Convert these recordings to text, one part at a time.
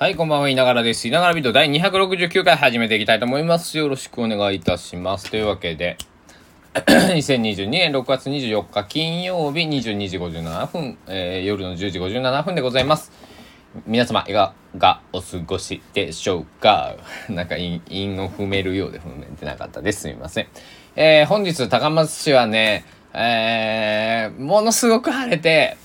はい、こんばんは、いながらです。いながらビート第269回始めていきたいと思います。よろしくお願いいたします。というわけで、2022年6月24日金曜日22時57分、夜の10時57分でございます。皆様、いかがお過ごしでしょうか？なんか韻を踏めるようで踏めてなかったです。すみません。本日、高松市はね、ものすごく晴れて、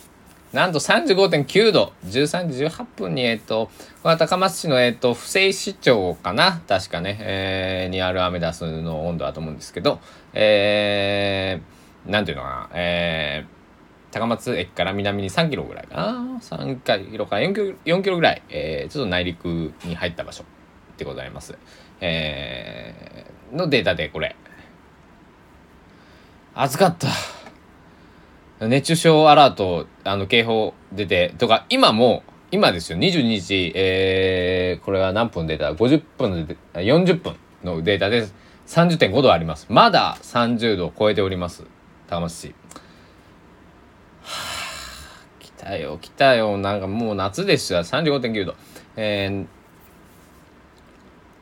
なんと 35.9 度、13時18分に、これは高松市の、布施市町かな、確かね、にあるアメダスの温度だと思うんですけど、なんていうのかな、高松駅から南に3キロぐらいかな、3キロから4キロぐらい、ちょっと内陸に入った場所でございます。のデータでこれ。暑かった。熱中症アラート、警報出て、とか、今ですよ、22日、これは何分出た？ 50 分で、40分のデータです。30.5 度あります。まだ30度を超えております。高松市。来たよ。なんかもう夏ですよ。35.9 度。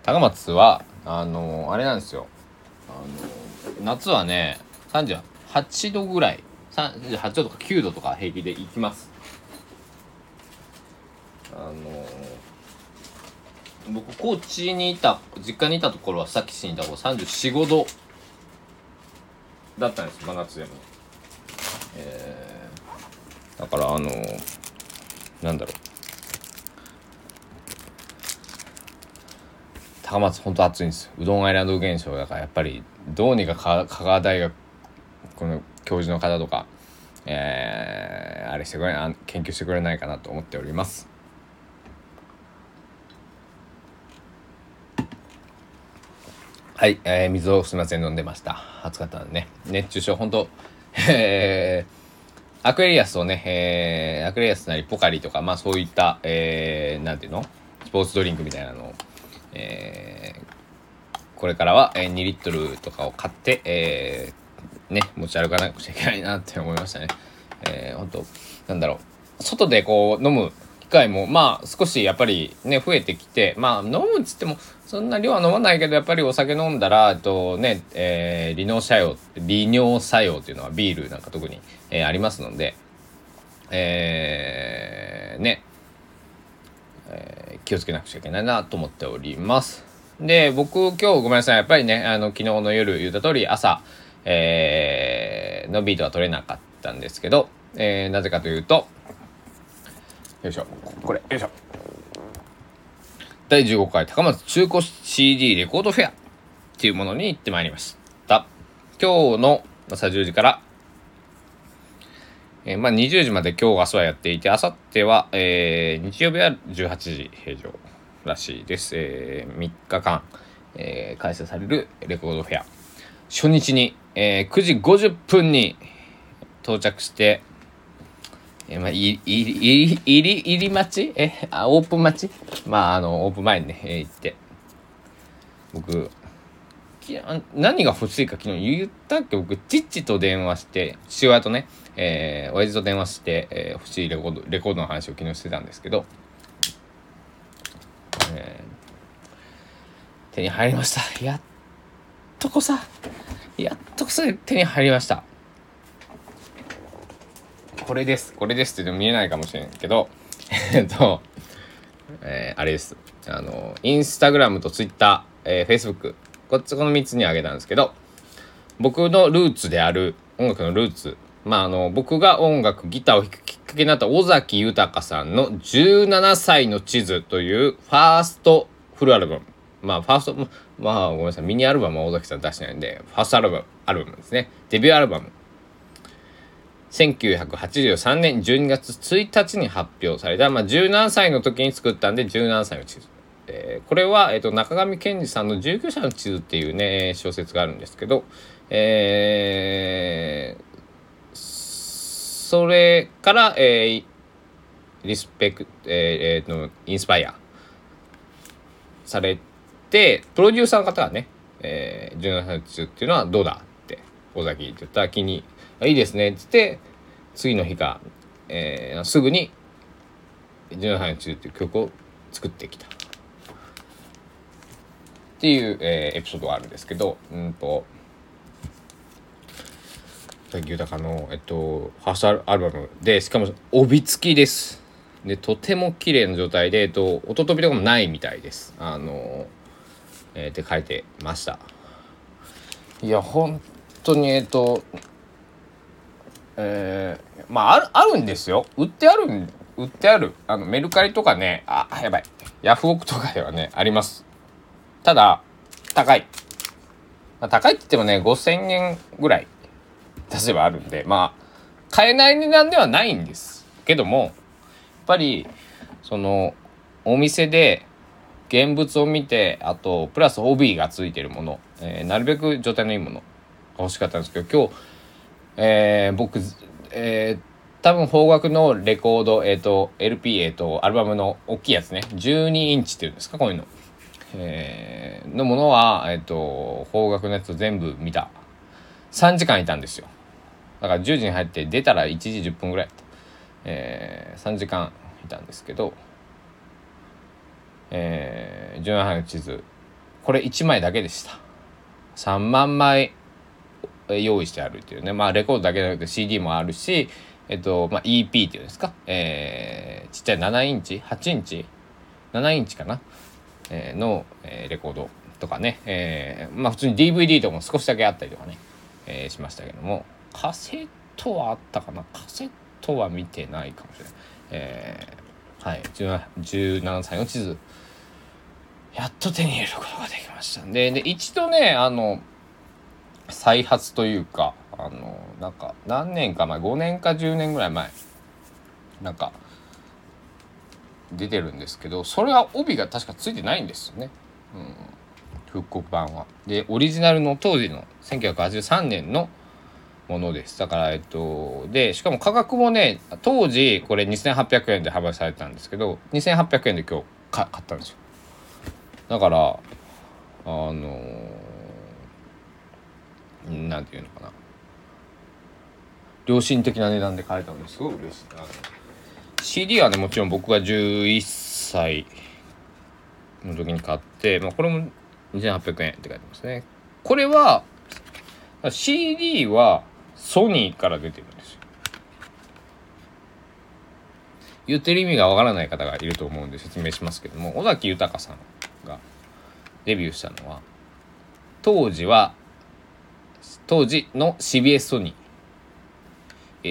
高松は、あれなんですよ。夏はね、38度ぐらい。38度とか9度とか平気でいきます。僕高知にいた実家にいたところはさっき市にいた頃34、5度だったんです真夏でも、だからなんだろう高松ほんと暑いんですよ。うどんアイランド現象だからやっぱりどうにか香川大学この教授の方とか、あれしてくれ研究してくれないかなと思っております。はい、水をすみません飲んでました。暑かったんでね熱中症本当、アクエリアスをね、アクエリアスなりポカリとかまあそういった、なんていうのスポーツドリンクみたいなのを、これからは2リットルとかを買って、持ち歩かなくちゃいけないなって思いましたね。本当なんだろう外でこう飲む機会もまあ少しやっぱりね増えてきてまあ飲むっつってもそんな量は飲まないけどやっぱりお酒飲んだらね、利尿作用っていうのはビールなんか特に、ありますので、気をつけなくちゃいけないなと思っております。で僕今日ごめんなさいやっぱりね昨日の夜言った通り朝のビートは取れなかったんですけど、なぜかというと第15回高松中古 CD レコードフェアっていうものに行ってまいりました。今日の朝10時から、20時まで今日朝はやっていて明後日は、日曜日は18時閉場らしいです。3日間、開催されるレコードフェア初日に、9時50分に到着して、入り待ちオープン待ちオープン前にね、行って。僕、何が欲しいか昨日言ったっけ僕、父と電話して、父親とね、親父と電話して、欲しいレコードの話を昨日してたんですけど、手に入りました。やっとこさ手に入りました。これですってでも見えないかもしれんけどあれです。インスタグラムとツイッター、フェイスブックこの3つにあげたんですけど僕のルーツである音楽のルーツ僕が音楽ギターを弾くきっかけになった尾崎豊さんの17歳の地図というファーストフルアルバムごめんなさいミニアルバムは尾崎さん出してないんでファーストアルバムですね。デビューアルバム1983年12月1日に発表された、17歳の時に作ったんで17歳の地図、これは、中上健二さんの19歳の地図っていうね小説があるんですけど、それから、インスパイアされてプロデューサーの方がね、17歳の地図っていうのはどうだって尾崎って言ったら気にいいですねって言って次の日か、すぐに17歳の地図っていう曲を作ってきたっていう、エピソードがあるんですけど、牛高の、ファーストアルバムで、しかも帯付きです。でとても綺麗な状態で、音飛びとかもないみたいです。って書いてました。いや本当にあるんですよ。売ってあるメルカリとかね、やばい、ヤフオクとかではねあります。ただ高いって言ってもね5000円ぐらい例えばあるんで、買えない値段ではないんですけども、やっぱりそのお店で現物を見て、あとプラス帯がついてるもの、なるべく状態のいいものが欲しかったんですけど、今日、僕、多分邦楽のレコード、LP、アルバムの大きいやつね、12インチっていうんですか、こういうの、のものは、邦楽のやつを全部見た。3時間いたんですよ。だから10時に入って出たら1時10分ぐらい、3時間いたんですけど、17杯の地図、これ1枚だけでした。3万枚用意してあるっていうね。レコードだけじゃなくて CD もあるし、EP っていうんですか、ちっちゃい7インチ8インチ7インチかな、の、レコードとかね、普通に DVD とかも少しだけあったりとかね、しましたけども、カセットはあったかな。カセットは見てないかもしれない。はい、17歳の地図、やっと手に入れることができました。で一度ね、再発というか、何年か前、5年か10年ぐらい前、出てるんですけど、それは帯が確かついてないんですよね。復刻版は。で、オリジナルの当時の1983年のものです。だから、で、しかも価格もね、当時これ2800円で販売されてたんですけど、2800円で今日買ったんですよ。だから、なんていうのかな、良心的な値段で買えたのですごい嬉しい。CD はね、もちろん僕が11歳の時に買って、これも2800円って書いてますね。これは CD はソニーから出てるんですよ。言ってる意味がわからない方がいると思うんで説明しますけども、尾崎豊さんがデビューしたのは当時の CBS ソニー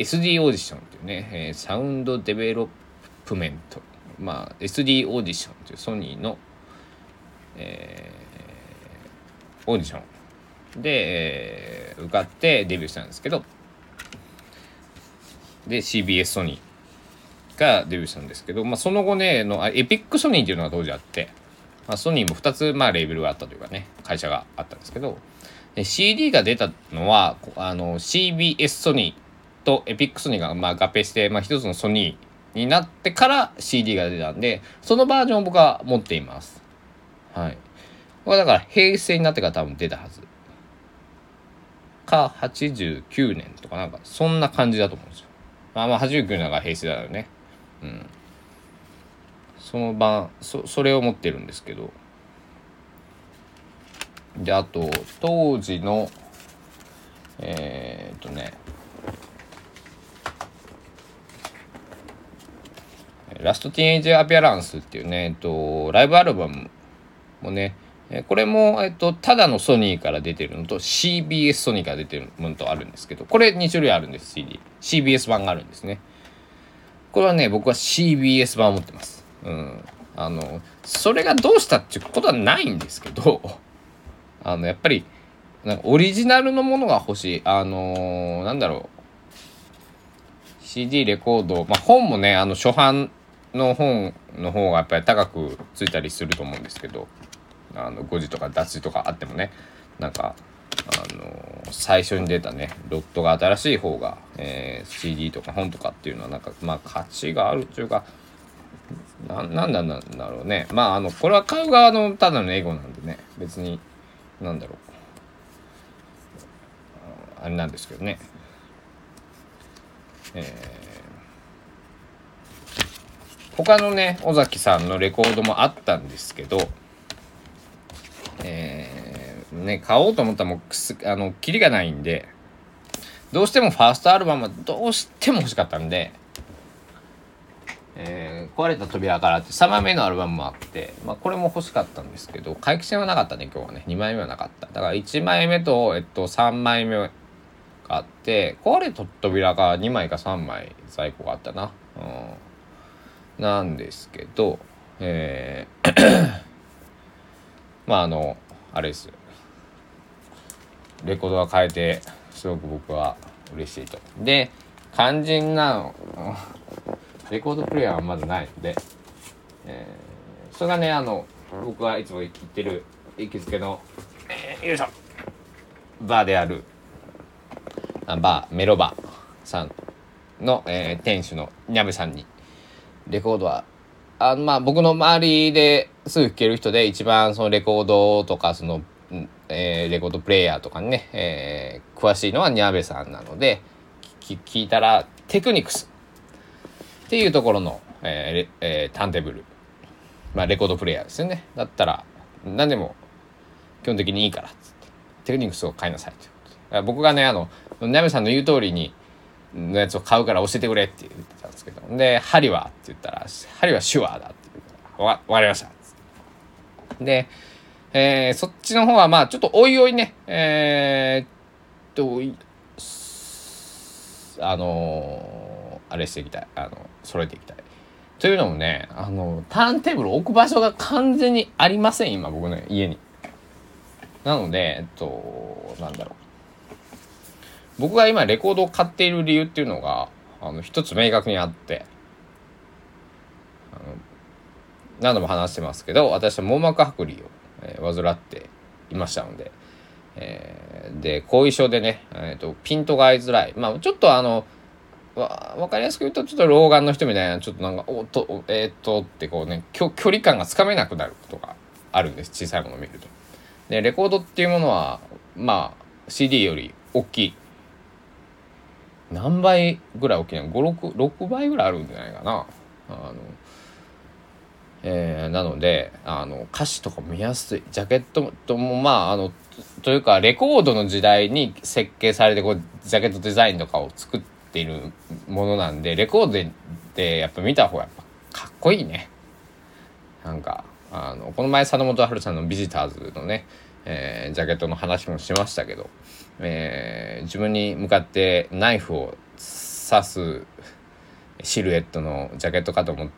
SD オーディションっていうね、サウンドデベロップメント、SD オーディションっていうソニーのオーディションで、受かってデビューしたんですけど、で CBS ソニーがデビューしたんですけど、その後ねエピックソニーっていうのが当時あって、ソニーも2つ、レーベルがあったというかね、会社があったんですけど、で CD が出たのはCBS ソニーとエピックソニーが合併して、一つのソニーになってから CD が出たんで、そのバージョンを僕は持っています。はい、これだから平成になってから多分出たはずか、89年とかそんな感じだと思うんですよ。89年だから平成だよね。その晩、それを持ってるんですけど、であと当時のラストティーンエイジアピアランスっていうね、ライブアルバムもね、これも、ただのソニーから出てるのと CBS ソニーから出てるものとあるんですけど、これ2種類あるんです。 CBS 版があるんですね。これはね、僕は CBS 版を持ってます。それがどうしたっていうことはないんですけど、やっぱりオリジナルのものが欲しい。CD レコード、本もね、初版の本の方がやっぱり高くついたりすると思うんですけど、誤字とか脱字とかあってもね、最初に出たねロットが新しい方が、CD とか本とかっていうのは価値があるっていうか、なんだろうね。これは買う側のただのエゴなんでね、別にあれなんですけどね。他のね尾崎さんのレコードもあったんですけど、買おうと思ったらもうキリがないんで、どうしてもファーストアルバムはどうしても欲しかったんで、壊れた扉からって3枚目のアルバムもあって、まあ、これも欲しかったんですけど、回帰戦はなかったね。今日はね2枚目はなかった。だから1枚目と、3枚目があって、壊れた扉が2枚か3枚在庫があったな、なんですけど、まああれです。レコードが変えてすごく僕は嬉しいと。で、肝心なレコードプレイヤーはまだないので、それがね僕はいつも行ってる行きつけの、よいしょバーであるメロバさんの、店主のニャベさんにレコードは僕の周りですぐ聴ける人で一番そのレコードとかその、レコードプレイヤーとかにね、詳しいのはニャベさんなので、聞いたらテクニクスっていうところの、ターンテーブル、レコードプレイヤーですよね。だったら何でも基本的にいいからっつってテクニクスを買いなさいということで、僕がねニャベさんの言う通りにのやつを買うから教えてくれって言ってたんですけど、で針はって言ったら針は手話だって言うからわかりましたってで、そっちの方はちょっとおいおいね、あれしていきたい、揃えていきたいというのもね、ターンテーブル置く場所が完全にありません今僕の家に。なので僕が今レコードを買っている理由っていうのが一つ明確にあって、何度も話してますけど、私は網膜剥離を、患っていましたので、で後遺症でね、ピントが合いづらい、ちょっとわかりやすく言うとちょっと老眼の人みたいな、ちょっとなんかってこうね距離感がつかめなくなることがあるんです。小さいものを見ると。でレコードっていうものはCD より大きい、何倍ぐらい大きいの、6倍ぐらいあるんじゃないかな。なので歌詞とか見やすい、ジャケットもというかレコードの時代に設計されてこうジャケットデザインとかを作っているものなんで、レコードでやっぱ見た方がやっぱかっこいいね。なんかこの前佐野元春さんのビジターズのね、ジャケットの話もしましたけど、自分に向かってナイフを刺すシルエットのジャケットかと思って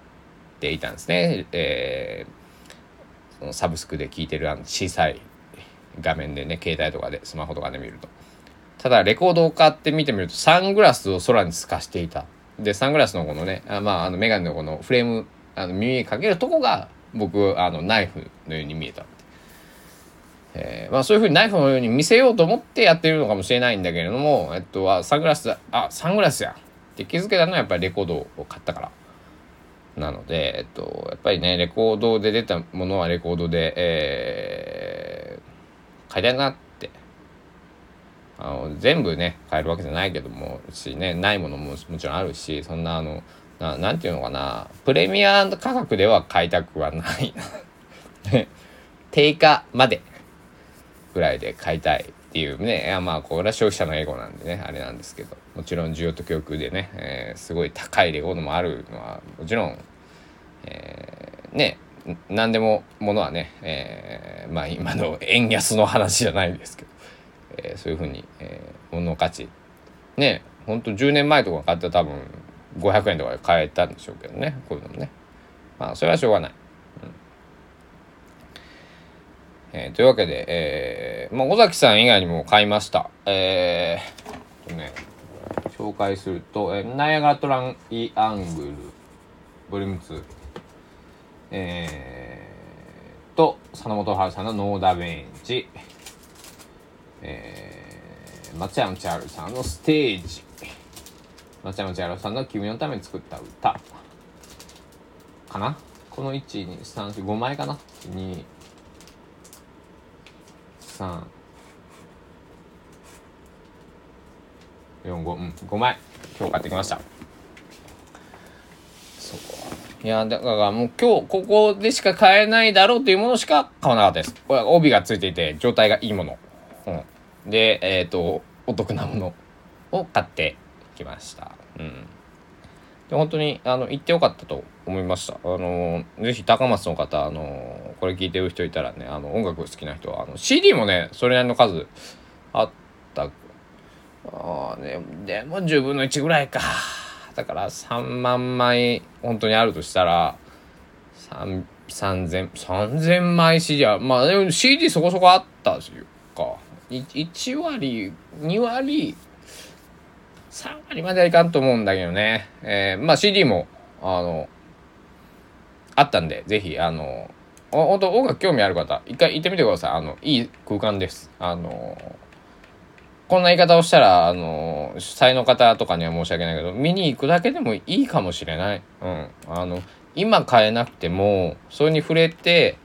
いたんですね。そのサブスクで聴いてる小さい画面でね、携帯とかでスマホとかで見ると。ただレコードを買って見てみるとサングラスを空に透かしていた。でサングラスのこのねメガネのこのフレーム耳にかけるとこが僕ナイフのように見えた。そういう風にナイフのように見せようと思ってやってるのかもしれないんだけれども、サングラスやって気づけたのはやっぱりレコードを買ったからなので、やっぱりねレコードで出たものはレコードで、買いたいなって全部ね買えるわけじゃないけどもしね、ないものももちろんあるし、そんななんていうのかな、プレミア価格では買いたくはない定価までぐらいで買いたいっていうね。これは消費者のエゴなんでねあれなんですけど、もちろん需要と供給でね、すごい高いレコードもあるのはもちろん、何でもものはね、今の円安の話じゃないですけど、そういうふうに、物の価値ね、ほんと10年前とか買ったら多分500円とかで買えたんでしょうけどね、こういうのもね、それはしょうがない。というわけで、尾崎さん以外にも買いました。紹介すると、ナイアガラトランイアングルボリューム2、佐野元春さんのノーダベンチ、松山千春さんのステージ、松山千春さんの君のために作った歌かな。この1、2、3、4、5枚かな。5枚今日買ってきました。そこはいや、だからもう今日ここでしか買えないだろうというものしか買わなかったです。これは帯がついていて状態がいいもの、で、お得なものを買ってきました。で本当に行ってよかったと思いました。ぜひ高松の方、これ聞いてる人いたらね、音楽好きな人はCD もね、それなりの数あった。でも10分の1ぐらいか。だから3万枚本当にあるとしたら3000枚 CD はまあでも CD そこそこあったというか1割2割3割まではいかんと思うんだけどね、まあ CD もあったんでぜひ本当音楽興味ある方一回行ってみてください。いい空間です。こんな言い方をしたら主催の方とかには申し訳ないけど見に行くだけでもいいかもしれない、今買えなくてもそれに触れて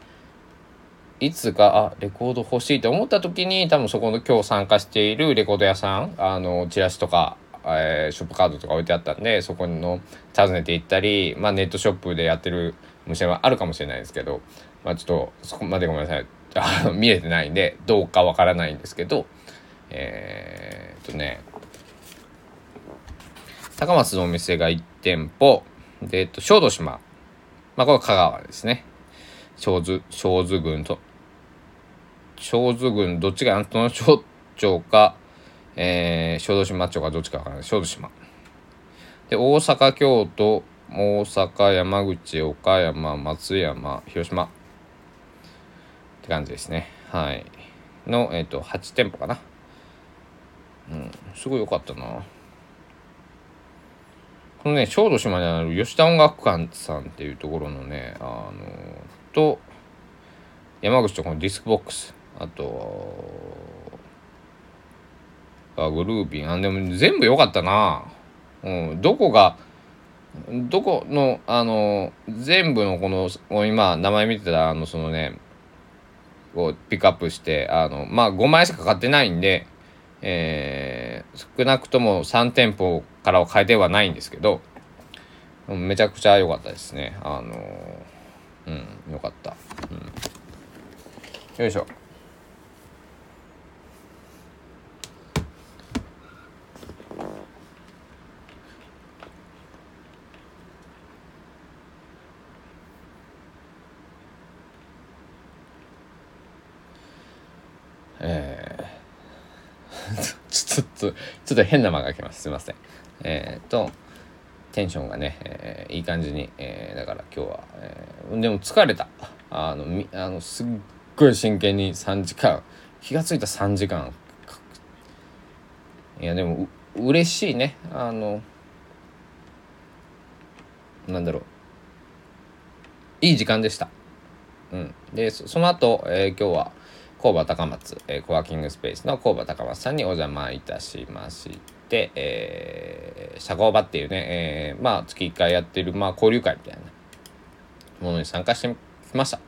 いつかレコード欲しいと思った時に多分そこの今日参加しているレコード屋さんチラシとか、ショップカードとか置いてあったんでそこの訪ねて行ったり、まあ、ネットショップでやってる店はあるかもしれないですけど、まあ、ちょっとそこまでごめんなさい見れてないんでどうかわからないんですけど高松のお店が1店舗で、小豆島、まあ、これは香川ですね。小豆郡どっちが都の小町か、小豆島町かどっちかわからない。小豆島で大阪、京都、大阪、山口、岡山、松山、広島って感じですね。はいの、8店舗かな。すごい良かったな。このね、小豆島にある吉田音楽館さんっていうところのね、と山口とこのディスクボックス、あとグルービー、でも全部良かったな。どこの全部のこの今名前見てたそのね、こうピックアップしてまあ5枚しか買ってないんで。少なくとも3店舗からは変えてはないんですけどめちゃくちゃ良かったですね。良かった、よいしょ。ちょっと変な間が来ます。すいません。テンションがね、いい感じに、だから今日は、でも疲れた。すっごい真剣に3時間、気がついた3時間。いや、でも嬉しいね。なんだろう。いい時間でした。で、その後、今日は、工場高松、コワーキングスペースの工場高松さんにお邪魔いたしまして、社交場っていうね、まあ月1回やってる、まあ、交流会みたいなものに参加してきました。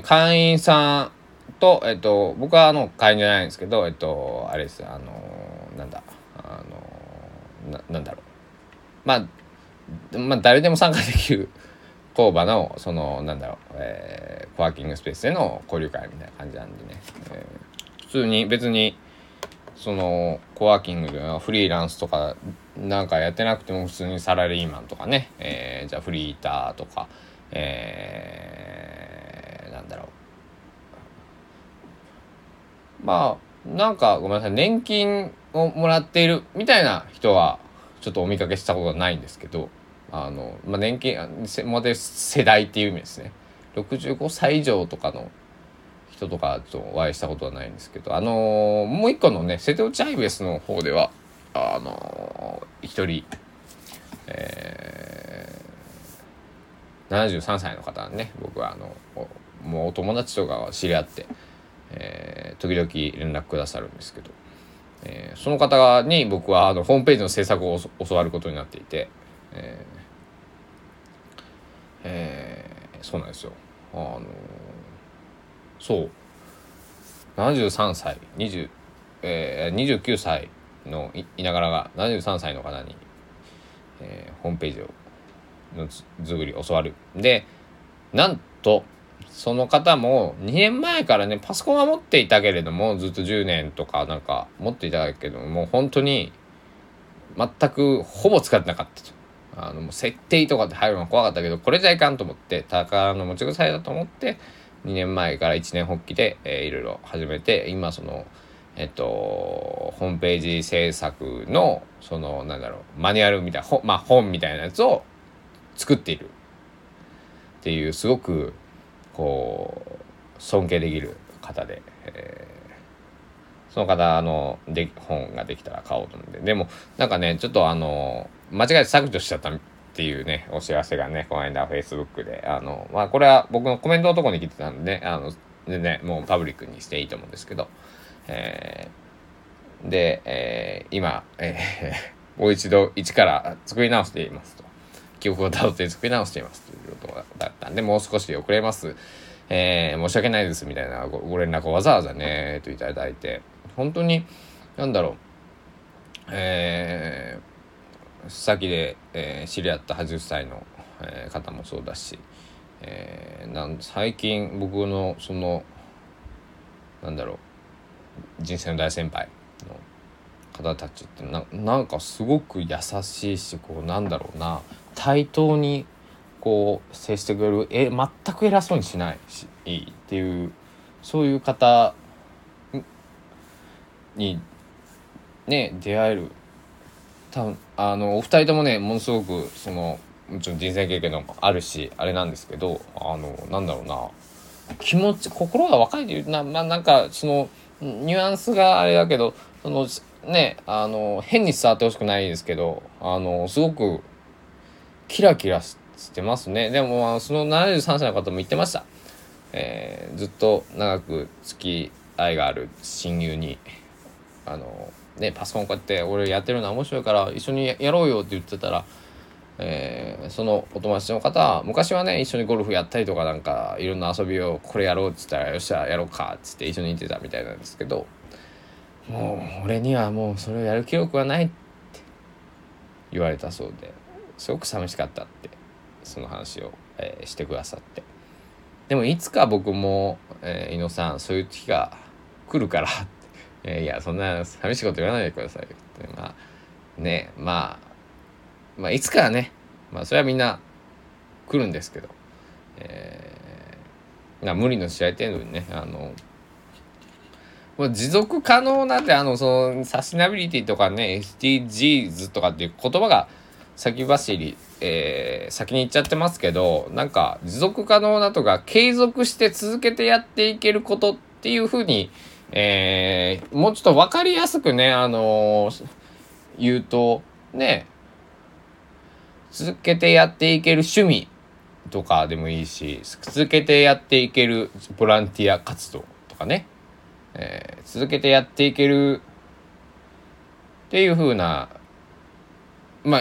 会員さんと、僕は会員じゃないんですけど、あれです、まあ誰でも参加できる。工場のコワーキングスペースでの交流会みたいな感じなんでね、普通に別にそのコワーキングでフリーランスとかなんかやってなくても普通にサラリーマンとかね、じゃあフリーターとか、まあなんかごめんなさい、年金をもらっているみたいな人はちょっとお見かけしたことはないんですけど。まあ、年金まで世代っていう意味ですね。65歳以上とかの人とかとお会いしたことはないんですけど、もう一個のね瀬戸内ハイウェイスの方では一人、73歳の方ね、僕はもうお友達とかは知り合って、時々連絡くださるんですけど、その方に僕はホームページの制作を教わることになっていて。そうなんですよ。そう73歳20、29歳のいながらが73歳の方に、ホームページをの作りを教わる。で、なんとその方も2年前からね、パソコンは持っていたけれども、ずっと10年とかなんか持っていたけども、本当に全くほぼ使ってなかったと。もう設定とかで入るの怖かったけど、これじゃいかんと思って宝の持ち腐れだと思って2年前から一年発起で、いろいろ始めて、今そのホームページ制作のそのなんだろうマニュアルみたいな本みたいなやつを作っているっていう、すごくこう尊敬できる方で、その方の本ができたら買おうと思って、でもなんかねちょっと間違えて削除しちゃったっていうねお知らせがね、この間 Facebook でこれは僕のコメントのところに来てたんで、全然もうパブリックにしていいと思うんですけど、で、今、もう一度一から作り直していますと、記憶をたどって作り直していますということだったんで、もう少し遅れます、申し訳ないですみたいな ご連絡をわざわざねといただいて、本当になんだろう、先で、知り合った80歳の、方もそうだし、最近僕のそのなんだろう人生の大先輩の方たちって なんかすごく優しいし、こうなんだろうな、対等にこう接してくれる、全く偉そうにしないしいいっていう、そういう方にね出会える。多分お二人ともねものすごくそのもちろん人生経験もあるしあれなんですけど、なんだろうな、気持ち心が若いというな、なんかそのニュアンスがあれだけど、そのね変に伝わってほしくないですけど、すごくキラキラしてますね。でもその73歳の方も言ってました、ずっと長く付き合いがある親友にパソコンこうやって俺やってるのは面白いから一緒にやろうよって言ってたら、そのお友達の方は昔はね一緒にゴルフやったりとかなんかいろんな遊びをこれやろうって言ったらよっしゃやろうかって言って一緒に行ってたみたいなんですけど、もう俺にはもうそれをやる気力はないって言われたそうで、すごく寂しかったってその話を、してくださって、でもいつか僕も、井野さんそういう日が来るからいやそんな寂しいこと言わないでくださいって、まあいつかはね、それはみんな来るんですけど、無理のしない程度にね、もう持続可能なんてそのサステナビリティとかね SDGs とかっていう言葉が先走り、先に行っちゃってますけど、なんか持続可能なとか継続して続けてやっていけることっていうふうに、もうちょっと分かりやすくね言うとね、続けてやっていける趣味とかでもいいし、続けてやっていけるボランティア活動とかね、続けてやっていけるっていう風な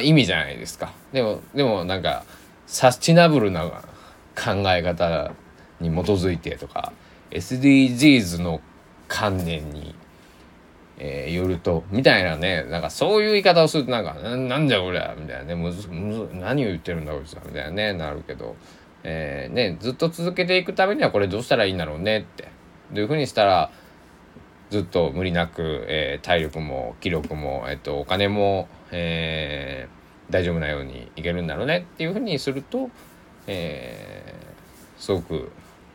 意味じゃないですか。でもなんかサスティナブルな考え方に基づいてとか SDGs の観念によるとみたいなね、なんかそういう言い方をするとなんかなんだよこれみたいなね、何を言ってるんだこいつみたいなねなるけど、ずっと続けていくためにはこれどうしたらいいんだろうねってどういうふうにしたらずっと無理なく、体力も気力も、お金も、大丈夫なようにいけるんだろうねっていうふうにすると、すごく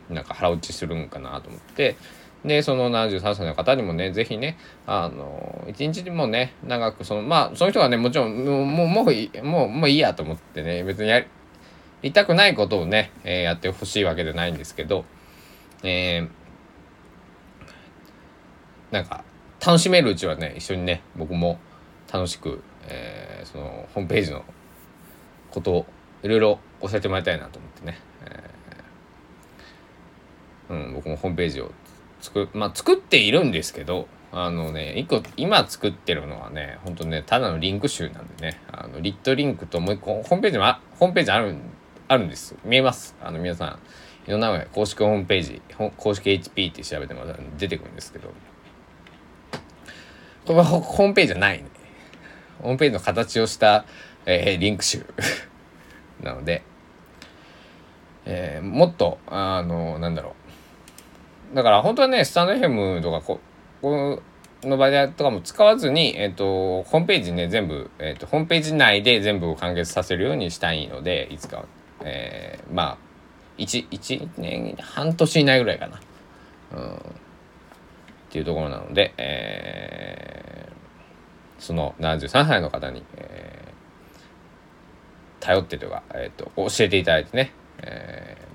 なんか腹落ちするんかなと思って、でその73歳の方にもねぜひね一日でもね長くその人がねもちろんもういいやと思ってね別にやりたくないことをね、やってほしいわけじゃないんですけど、なんか楽しめるうちはね一緒にね僕も楽しく、そのホームページのことをいろいろ教えてもらいたいなと思ってね、僕もホームページを作っているんですけど、今作ってるのはね本当ねただのリンク集なんでね、リットリンクともう一個ホームページあるんです、見えます、皆さん井の名古屋公式ホームページ公式 HP って調べても出てくるんですけど、これはホームページじゃないね、ホームページの形をした、リンク集なので、もっとなんだろう、だから本当はねスタンドFMとかこの場合とかも使わずに、ホームページね全部、ホームページ内で全部を完結させるようにしたいので、いつか、まあ1年半年以内ぐらいかな、っていうところなので、その73歳の方に、頼ってというか、教えていただいてね、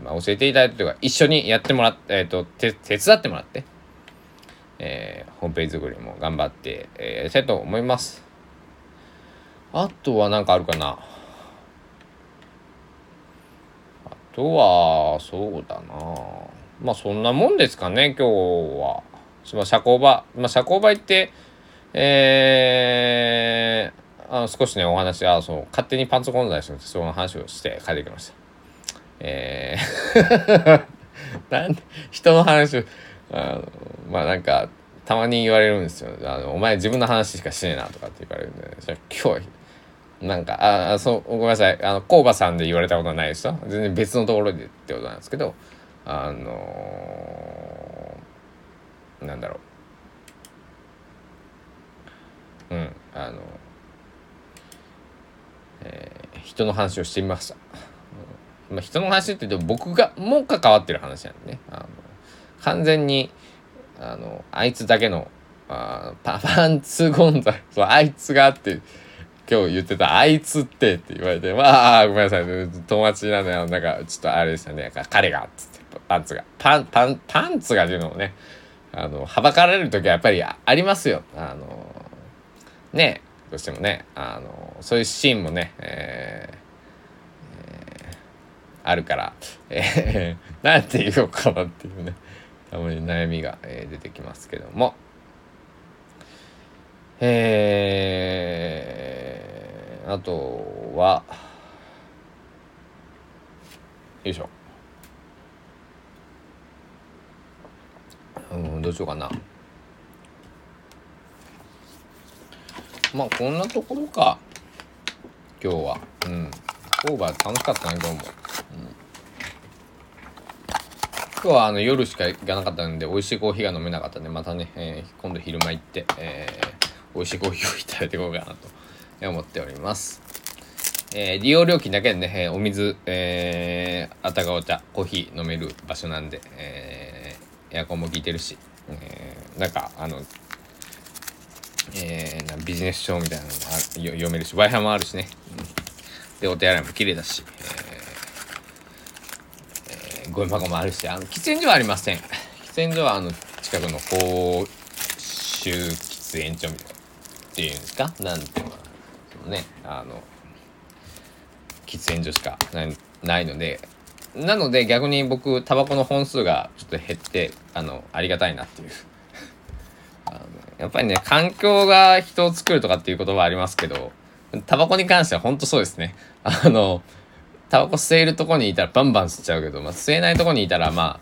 まあ、教えていただいてというか一緒にやってもらって、手伝ってもらって、ホームページ作りも頑張っていきたいと思います。あとは何かあるかな。あとはそうだな、まあそんなもんですかね。今日は社交場、社交場行って、少しねお話が勝手にパンツ混在して、その話をして帰ってきました。なんで人の話をまあなんかたまに言われるんですよ。お前自分の話しかしねえなとかって言われるんで、じゃ今日なんかごめんなさい、工場さんで言われたことはないですよ。全然別のところでってことなんですけど、なんだろう、人の話をしてみました。まあ、人の話って言うと僕がもう関わってる話なんでね、完全にあいつだけのパンツゴンザ、あいつがって今日言ってたあいつって言われて、まあごめんなさい、友達なんでなんかちょっとあれでしたね、彼がっつってパンツがっていうのをね、はばかられる時はやっぱりありますよ。ねえ、どうしてもね、そういうシーンもね、あるから、なんて言おうかなっていうね、たまに悩みが、出てきますけども、あとはよいしょ、どうしようかな。まあこんなところか今日は。オーバー楽しかったな今日も。今日は夜しか行かなかったんで美味しいコーヒーが飲めなかったんで、またね、今度昼間行って、美味しいコーヒーをいただいていこうかなと思っております。利用料金だけでね、お水、あたがお茶コーヒー飲める場所なんで、エアコンも効いてるし、なんかビジネス書みたいなのも読めるし、 Wi-Fi もあるしね、でお手洗いも綺麗だし、ゴミ箱もあるし、喫煙所はありません。喫煙所は近くの公衆喫煙所みたいなっていうんですか、なんていうのかな、ね、喫煙所しかないので、なので逆に僕タバコの本数がちょっと減って、ありがたいなっていうやっぱりね、環境が人を作るとかっていう言葉はありますけど、タバコに関しては本当そうですね。タバコ吸えるとこにいたらバンバン吸っちゃうけど、まあ、吸えないとこにいたらまあ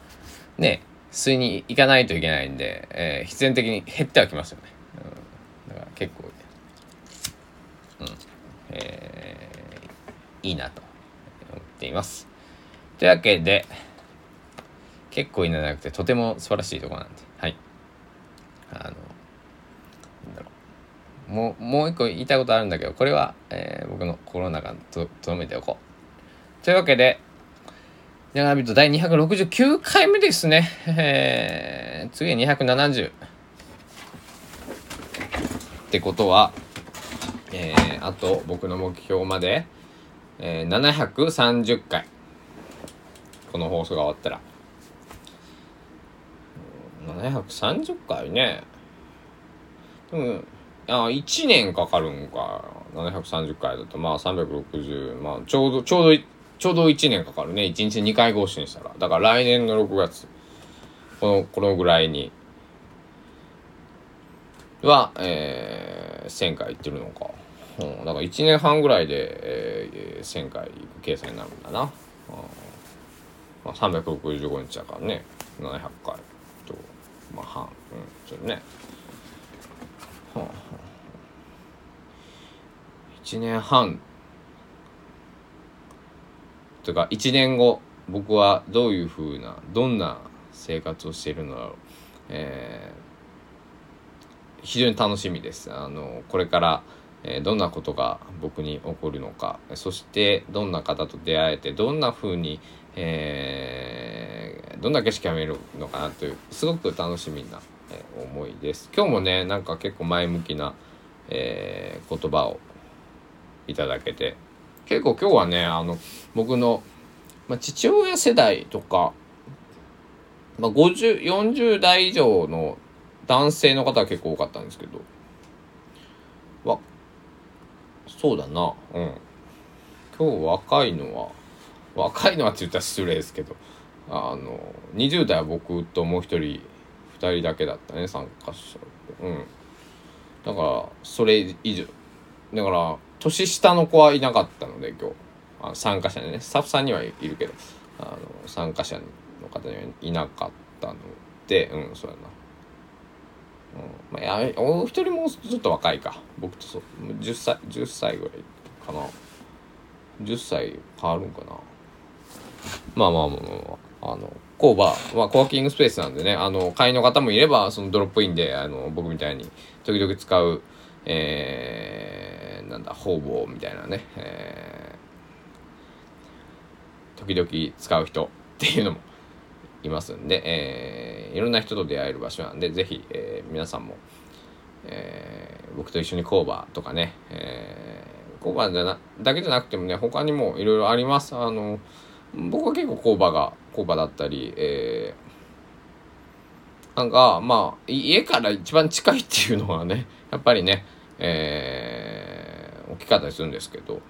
ね、吸いに行かないといけないんで、必然的に減ってはきますよね。だから結構、いいなと思っています。というわけで、結構いいなじゃなくてとても素晴らしいところなんで、はい。もう一個言いたいことあるんだけど、これは、僕の心の中にとどめておこう。というわけで、ヤナビート第269回目ですね。次は270。ってことは、あと僕の目標まで、730回。この放送が終わったら。730回ね。でも1年かかるんか。730回だとまあ360、まあちょうど1年かかるね。1日2回更新したら、だから来年の6月このぐらいには、1000回いってるのか、だから1年半ぐらいで、1000回いく計算になるんだな。まあ、365日だからね、700回とまあ半、そうね、1年半とか1年後僕はどういう風などんな生活をしているのだろう、非常に楽しみです。これからどんなことが僕に起こるのか、そしてどんな方と出会えてどんな風に、どんな景色が見えるのかなというすごく楽しみな思いです。今日もねなんか結構前向きな、言葉をいただけて結構今日はね僕の、父親世代とか、50、40代以上の男性の方が結構多かったんですけどそうだな、今日若いのはって言ったら失礼ですけど20代は僕ともう一人2人だけだったね参加者、だからそれ以上だから年下の子はいなかったので今日参加者にねスタッフさんにはいるけど参加者の方にはいなかったのでそうやなお一人もずっと若いか僕と10歳ぐらいかな10歳変わるんかな工場コワーキングスペースなんでね会員の方もいればそのドロップインで僕みたいに時々使う方々みたいなね、時々使う人っていうのもいますんで、いろんな人と出会える場所なんでぜひ、皆さんも、僕と一緒に工場とかね、工場だけじゃなくてもね他にもいろいろあります。僕は結構工場だったり、家から一番近いっていうのはねやっぱりね、大きかったりするんですけど、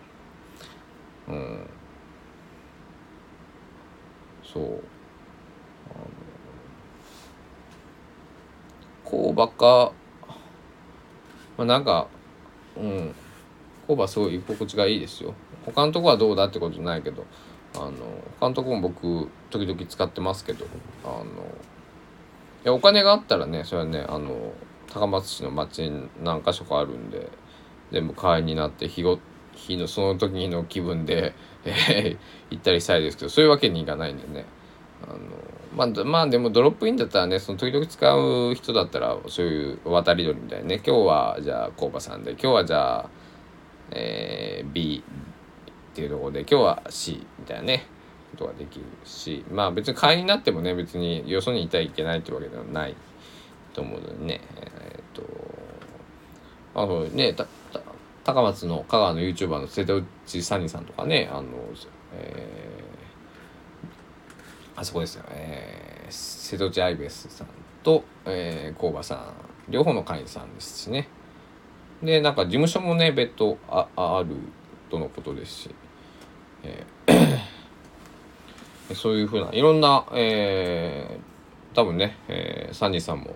そう工場か、工場すごい居心地がいいですよ。他のとこはどうだってことないけど他のとこも僕時々使ってますけどお金があったらねそれはね高松市の町に何か所かあるんで全部会員になってその時の気分で行ったりしたいですけどそういうわけにいかないんでねでもドロップインだったらねその時々使う人だったらそういう渡り鳥みたいにね今日はじゃあ工場さんで今日はじゃあ、B っていうところで今日は C みたいなねことができるし別に会員になってもね別によそにいたらいけないってわけではないと思うのでね高松の香川の YouTuber の瀬戸内サニーさんとかねあそこですよ、瀬戸内アイベスさんと、工場さん両方の会員さんですしねで事務所もね別途 あるとのことですし、そういうふうないろんな、多分ね、サンジさんも、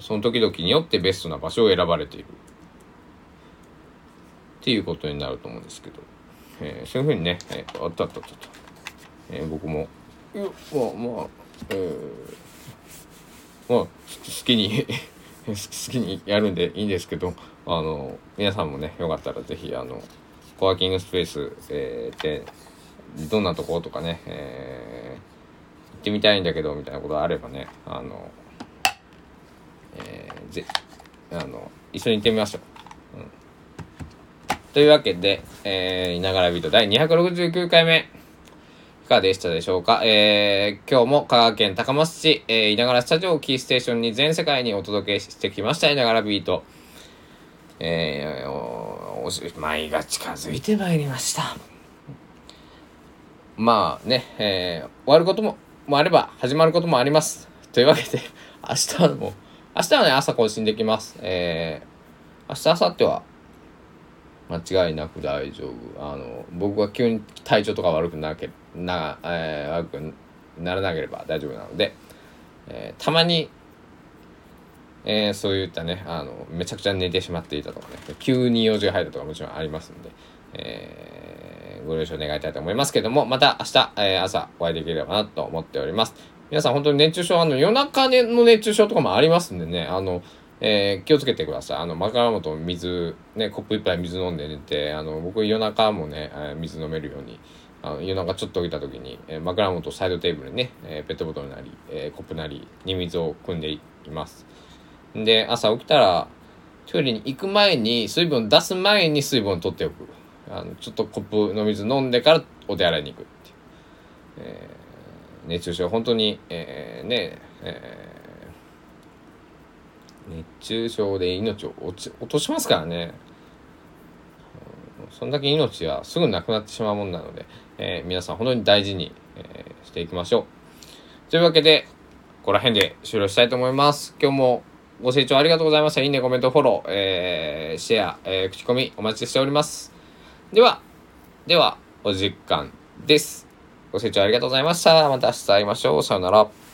その時々によってベストな場所を選ばれているっていうことになると思うんですけど、そういうふうにね、僕も好きにやるんでいいんですけど皆さんもねよかったらぜひコワーキングスペース、でどんなところとかね、行ってみたいんだけどみたいなことがあればね一緒に行ってみましょう。というわけでいながらビート第269回目いかがでしたでしょうか。今日も香川県高松市いながらスタジオをキーステーションに全世界にお届けしてきましたいながらビート、おしまいが近づいてまいりました。終わることもあれば始まることもありますというわけで明日はね朝更新できます。明後日は間違いなく大丈夫。僕が急に体調とか悪くならなければ大丈夫なので、たまに、そういったねめちゃくちゃ寝てしまっていたとかね急に用事が入るとかもちろんありますので、ご了承願いたいと思いますけどもまた明日、朝お会いできればなと思っております。皆さん本当に熱中症夜中の熱中症とかもありますんでね気をつけてください。枕元水ねコップ一杯水飲んで寝て僕夜中もね、水飲めるように、夜中ちょっと起きた時に、枕元サイドテーブルにね、ペットボトルなり、コップなりに水を汲んでいます。で、朝起きたらトイレに行く前に水分を出す前に水分を取っておく、ちょっとコップの水飲んでからお手洗いに行くっていう、熱中症本当に、熱中症で命を落としますからね。そんだけ命はすぐなくなってしまうもんなので、皆さん本当に大事に、していきましょう。というわけでここら辺で終了したいと思います。今日もご清聴ありがとうございました。いいね、コメント、フォロー、シェア、口コミお待ちしております。ではお時間です。ご清聴ありがとうございました。また明日会いましょう。さよなら。